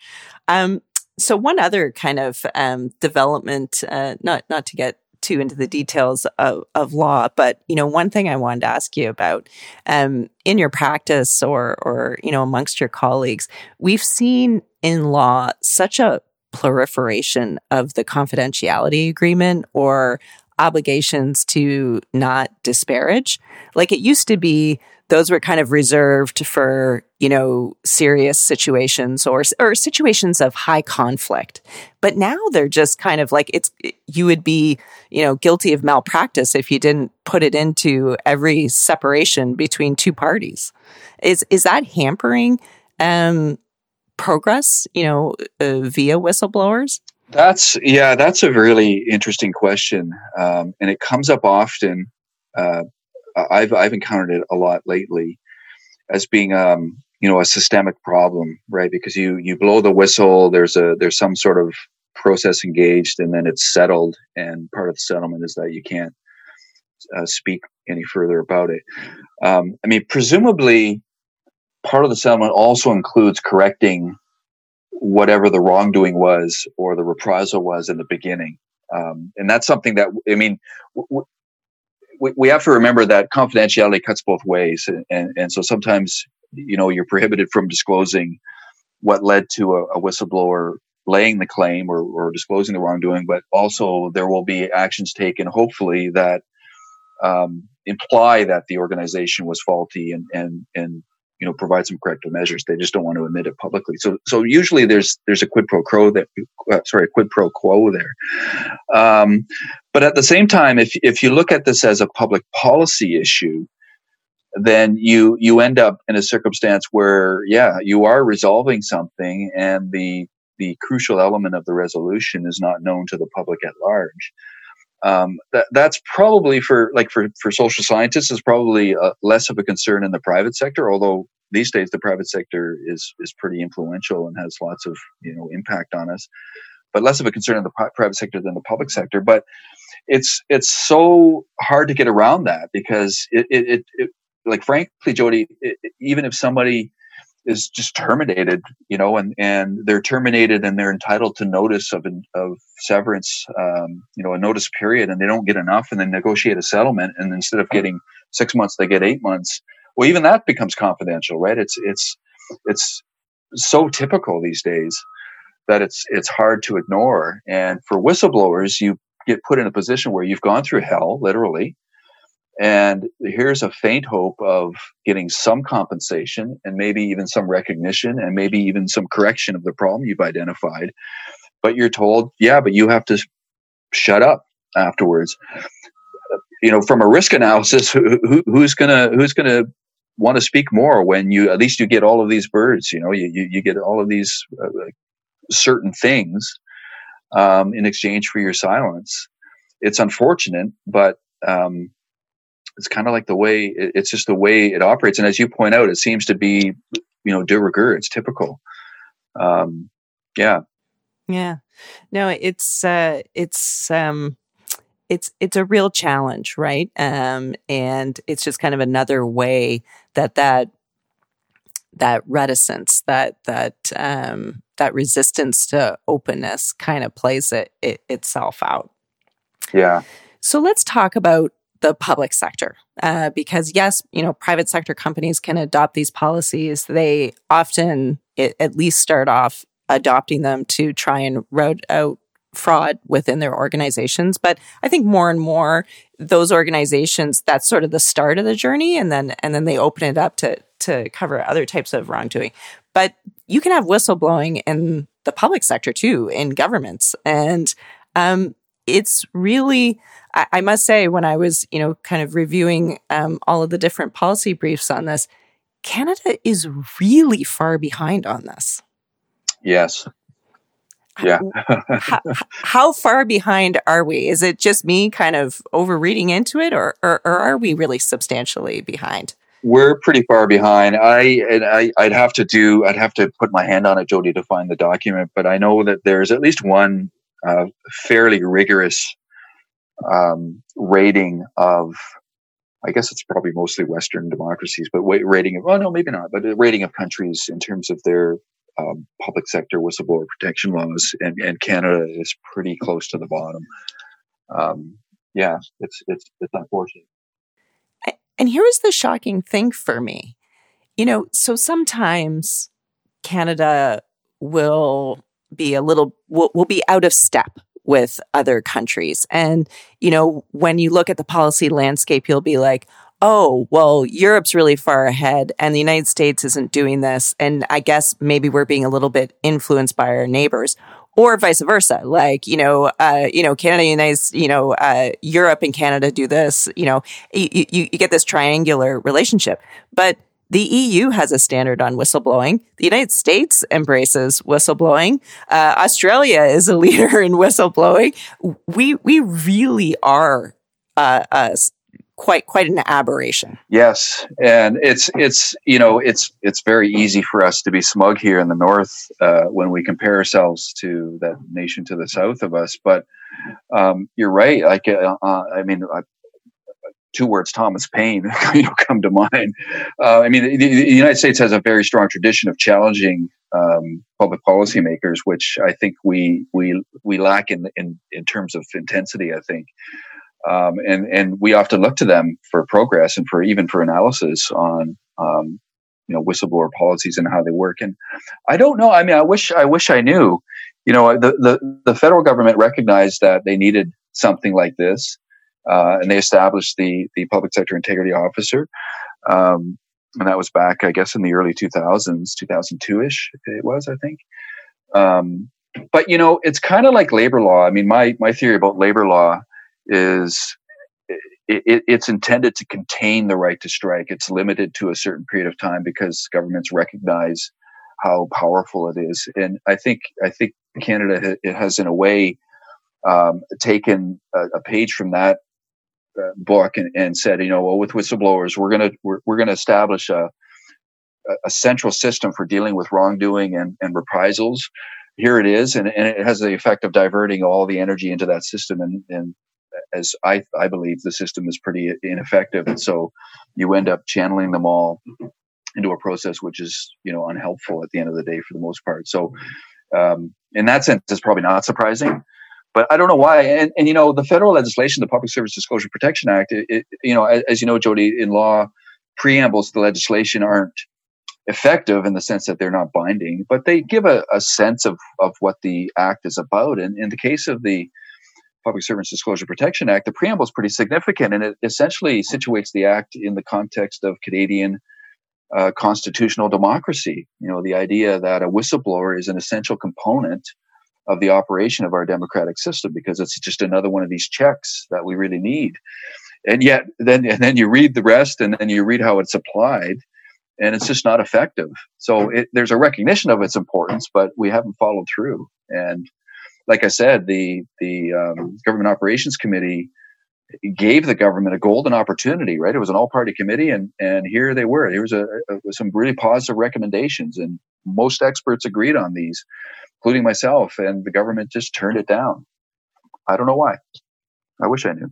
Um, so one other kind of um, development, uh, not, not to get too into the details of, of law, but, you know, one thing I wanted to ask you about um, in your practice or, or, you know, amongst your colleagues, we've seen in law such a proliferation of the confidentiality agreement or obligations to not disparage. Like it used to be, those were kind of reserved for, you know, serious situations or or situations of high conflict. But now they're just kind of like, it's, you would be, you know, guilty of malpractice if you didn't put it into every separation between two parties. Is is that hampering um progress, you know, uh, via whistleblowers? That's, yeah, that's a really interesting question. Um, and it comes up often. Uh, I've, I've encountered it a lot lately as being, um, you know, a systemic problem, right? Because you, you blow the whistle, there's a, there's some sort of process engaged and then it's settled. And part of the settlement is that you can't uh, speak any further about it. Um, I mean, presumably part of the settlement also includes correcting whatever the wrongdoing was or the reprisal was in the beginning. Um, and that's something that, I mean, w- w- we have to remember that confidentiality cuts both ways. And, and, and so sometimes, you know, you're prohibited from disclosing what led to a, a whistleblower laying the claim or, or disclosing the wrongdoing, but also there will be actions taken, hopefully, that um, imply that the organization was faulty and, and, and, you know, provide some corrective measures. They just don't want to admit it publicly. So, so usually there's, there's a quid pro quo that, uh, sorry, a quid pro quo there. Um, but at the same time, if, if you look at this as a public policy issue, then you, you end up in a circumstance where, yeah, you are resolving something and the, the crucial element of the resolution is not known to the public at large. Um, that, that's probably for like for, for social scientists is probably uh, less of a concern in the private sector, although these days the private sector is is pretty influential and has lots of, you know, impact on us, but less of a concern in the pri- private sector than the public sector. But it's it's so hard to get around that because it it, it, it like frankly, Jody, it, it, even if somebody is just terminated, you know, and, and they're terminated and they're entitled to notice of of severance, um, you know, a notice period, and they don't get enough, and then negotiate a settlement, and instead of getting six months, they get eight months. Well, even that becomes confidential, right? It's it's it's so typical these days that it's it's hard to ignore. And for whistleblowers, you get put in a position where you've gone through hell, literally. And here's a faint hope of getting some compensation and maybe even some recognition and maybe even some correction of the problem you've identified. But you're told, yeah, but you have to shut up afterwards. You know, from a risk analysis, who, who, who's gonna who's gonna want to speak more when you at least you get all of these birds? You know, you you, you get all of these uh, certain things um, in exchange for your silence. It's unfortunate, but um, it's kind of like the way it's just the way it operates. And as you point out, it seems to be, you know, de rigueur. It's typical. Um, yeah. Yeah. No, it's, uh, it's, um, it's, it's a real challenge, right? Um, and it's just kind of another way that, that, that reticence, that, that, um, that resistance to openness kind of plays it, it itself out. Yeah. So let's talk about the public sector, uh, because yes, you know, private sector companies can adopt these policies. They often it, at least start off adopting them to try and root out fraud within their organizations. But I think more and more those organizations, that's sort of the start of the journey. And then, and then they open it up to, to cover other types of wrongdoing. But you can have whistleblowing in the public sector too, in governments. And, um, it's really, I must say, when I was, you know, kind of reviewing um, all of the different policy briefs on this, Canada is really far behind on this. Yes. Yeah. how, how far behind are we? Is it just me kind of overreading into it, or, or, or are we really substantially behind? We're pretty far behind. I, and I, I'd have to do, I'd have to put my hand on it, Jody, to find the document, but I know that there's at least one Uh, fairly rigorous um, rating of, I guess it's probably mostly Western democracies, but wait, rating of, oh no, maybe not, but a rating of countries in terms of their um, public sector whistleblower protection laws, and, and Canada is pretty close to the bottom. Um, yeah, it's it's it's unfortunate. I, and here is the shocking thing for me, you know. So sometimes Canada will be a little, will, will be out of step with other countries. And, you know, when you look at the policy landscape, you'll be like, oh, well, Europe's really far ahead and the United States isn't doing this. And I guess maybe we're being a little bit influenced by our neighbors, or vice versa. Like, you know, uh, you know, Canada, United, you know, uh, Europe and Canada do this, you know, you, you, you get this triangular relationship. But the E U has a standard on whistleblowing. The United States embraces whistleblowing. Uh, Australia is a leader in whistleblowing. We we really are uh, uh, quite quite an aberration. Yes, and it's it's you know it's it's very easy for us to be smug here in the north uh, when we compare ourselves to that nation to the south of us. But um, you're right. Like uh, uh, I mean. I, two words, Thomas Paine, you know, come to mind. Uh, I mean, the, the United States has a very strong tradition of challenging um, public policymakers, which I think we we we lack in in, in terms of intensity, I think. Um, and, and we often look to them for progress and for even for analysis on, um, you know, whistleblower policies and how they work. And I don't know. I mean, I wish I wish I knew. You know, the the, the federal government recognized that they needed something like this. Uh, and they established the, the Public Sector Integrity Officer. Um, and that was back, I guess, in the early two thousands, two thousand two-ish it was, I think. Um, but, you know, it's kind of like labor law. I mean, my, my theory about labor law is it, it, it's intended to contain the right to strike. It's limited to a certain period of time because governments recognize how powerful it is. And I think, I think Canada, it has in a way um, taken a, a page from that Uh, book and, and said, you know, well, with whistleblowers, we're gonna we're, we're gonna establish a a central system for dealing with wrongdoing and, and reprisals. Here it is, and, and it has the effect of diverting all the energy into that system. And, and as I I believe, the system is pretty ineffective, and so you end up channeling them all into a process which is, you know, unhelpful at the end of the day for the most part. So, um, in that sense, it's probably not surprising. But I don't know why. And, and, you know, the federal legislation, the Public Service Disclosure Protection Act, it, it, you know, as, as you know, Jody, in law, preambles to the legislation aren't effective in the sense that they're not binding, but they give a, a sense of, of what the act is about. And in the case of the Public Servants Disclosure Protection Act, the preamble is pretty significant, and it essentially situates the act in the context of Canadian uh, constitutional democracy. You know, the idea that a whistleblower is an essential component of the operation of our democratic system, because it's just another one of these checks that we really need. And yet then, and then you read the rest, and then you read how it's applied, and it's just not effective. So it, there's a recognition of its importance, but we haven't followed through. And like I said, the, the um, Government Operations Committee gave the government a golden opportunity, right? It was an all-party committee, and, and here they were. There was a, a, some really positive recommendations, and most experts agreed on these, including myself, and the government just turned it down. I don't know why. I wish I knew.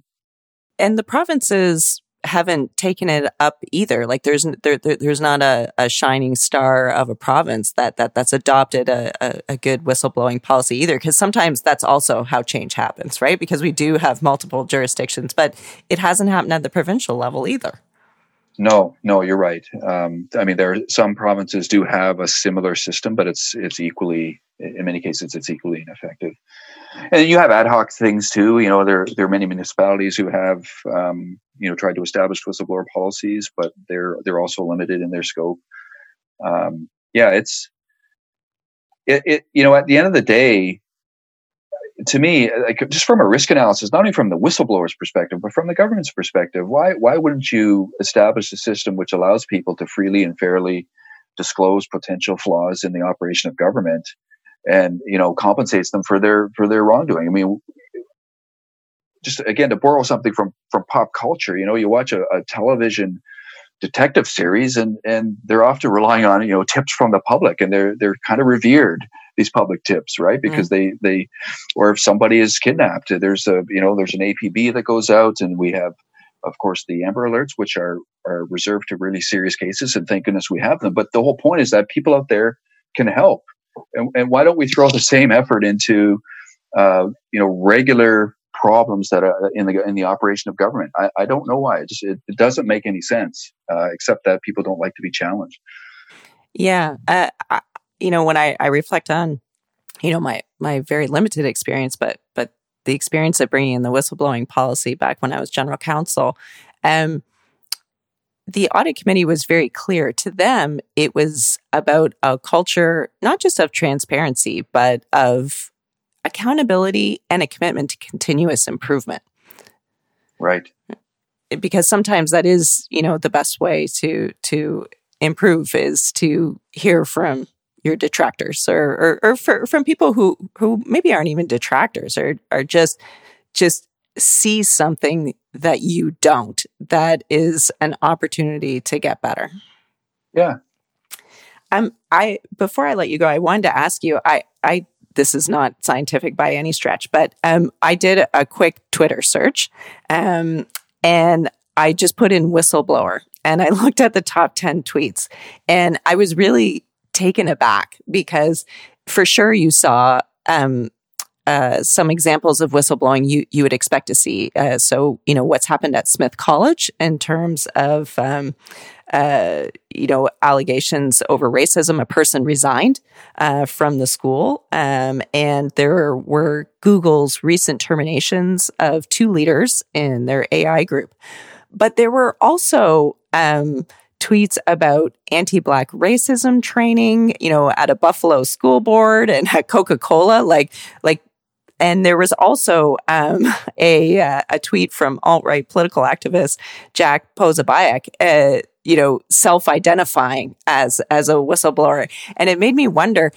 And the provinces haven't taken it up either. Like there's there, there's not a, a shining star of a province that, that that's adopted a, a, a good whistleblowing policy either, because sometimes that's also how change happens, right? Because we do have multiple jurisdictions, but it hasn't happened at the provincial level either. No, no, you're right. Um, I mean, there are some provinces do have a similar system, but it's it's equally, in many cases, it's equally ineffective. And you have ad hoc things too. You know, there there are many municipalities who have um, you know tried to establish whistleblower policies, but they're they're also limited in their scope. Um, yeah, it's it, it you know at the end of the day, to me, like just from a risk analysis, not only from the whistleblower's perspective, but from the government's perspective, why why wouldn't you establish a system which allows people to freely and fairly disclose potential flaws in the operation of government, and you know compensates them for their for their wrongdoing? I mean, just again to borrow something from from pop culture, you know, you watch a, a television detective series, and and they're often relying on you know tips from the public, and they're they're kind of revered. These public tips, right? Because mm. they, they, or if somebody is kidnapped, there's a, you know, there's an A P B that goes out, and we have, of course, the Amber Alerts, which are, are reserved to really serious cases, and thank goodness we have them. But the whole point is that people out there can help. And, and why don't we throw the same effort into, uh, you know, regular problems that are in the, in the operation of government? I, I don't know why. It just, it, it doesn't make any sense, uh, except that people don't like to be challenged. Yeah. Uh, I- You know, when I, I reflect on, you know, my, my very limited experience, but but the experience of bringing in the whistleblowing policy back when I was general counsel, um, the audit committee was very clear. To them, it was about a culture, not just of transparency, but of accountability and a commitment to continuous improvement. Right. Because sometimes that is, you know, the best way to to improve is to hear from your detractors, or or, or for, from people who, who maybe aren't even detractors, or are just just see something that you don't, that is an opportunity to get better. Yeah. Um. I before I let you go, I wanted to ask you. I I this is not scientific by any stretch, but um, I did a quick Twitter search, um, and I just put in whistleblower and I looked at the top ten tweets, and I was really taken aback because for sure you saw um, uh, some examples of whistleblowing you, you would expect to see. Uh, so, you know, what's happened at Smith College in terms of, um, uh, you know, allegations over racism. A person resigned uh, from the school. Um, and there were Google's recent terminations of two leaders in their A I group. But there were also um, tweets about anti-Black racism training, you know, at a Buffalo school board and at Coca-Cola, like, like, and there was also um, a uh, a tweet from alt-right political activist Jack Posobiec, uh, you know, self-identifying as as a whistleblower, and it made me wonder: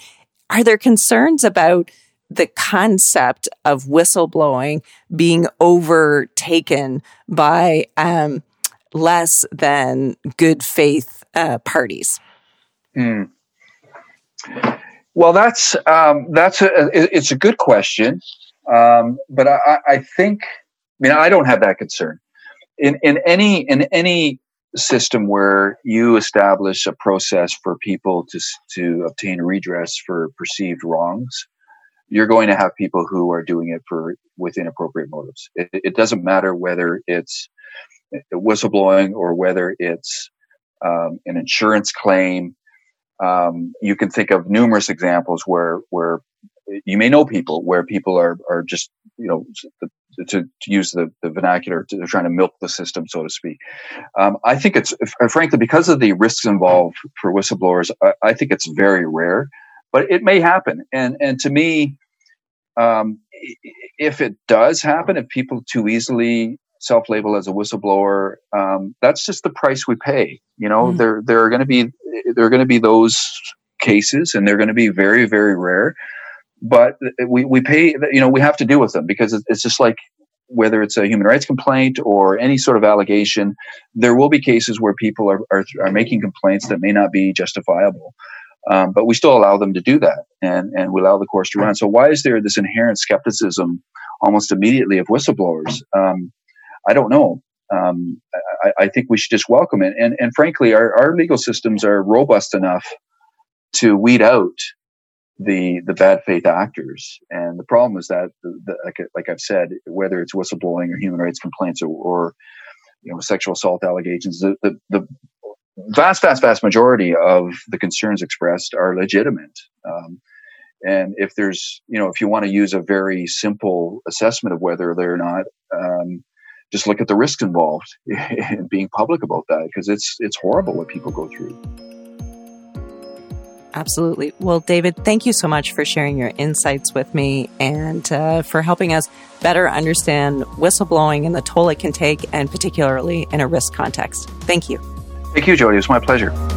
are there concerns about the concept of whistleblowing being overtaken by um, less than good faith uh, parties? Mm. Well, that's um, that's a it's a good question, um, but I, I think I mean I don't have that concern in in any in any system where you establish a process for people to to obtain redress for perceived wrongs. You're going to have people who are doing it for with inappropriate motives. It, it doesn't matter whether it's whistleblowing or whether it's um, an insurance claim. Um, you can think of numerous examples where where you may know people where people are are just, you know, to, to use the, the vernacular, to, they're trying to milk the system, so to speak. Um, I think it's, frankly, because of the risks involved for whistleblowers, I, I think it's very rare. But it may happen. And and to me, um, if it does happen, if people too easily self-label as a whistleblower, um, that's just the price we pay. You know, mm. there there are going to be there are going to be those cases, and they're going to be very, very rare. But we, we pay, you know, we have to deal with them, because it's just like whether it's a human rights complaint or any sort of allegation, there will be cases where people are are, are making complaints that may not be justifiable. Um, but we still allow them to do that, and, and we allow the course to run. So why is there this inherent skepticism almost immediately of whistleblowers? Um, I don't know. Um, I, I think we should just welcome it. And, and frankly, our, our legal systems are robust enough to weed out the the bad faith actors. And the problem is that, the, the, like, like I've said, whether it's whistleblowing or human rights complaints or, or you know, sexual assault allegations, the the, the vast, vast, vast majority of the concerns expressed are legitimate. Um, and if there's, you know, if you want to use a very simple assessment of whether they're not, um, just look at the risk involved in being public about that, because it's, it's horrible what people go through. Absolutely. Well, David, thank you so much for sharing your insights with me and uh, for helping us better understand whistleblowing and the toll it can take, and particularly in a risk context. Thank you. Thank you, Jody. It was my pleasure.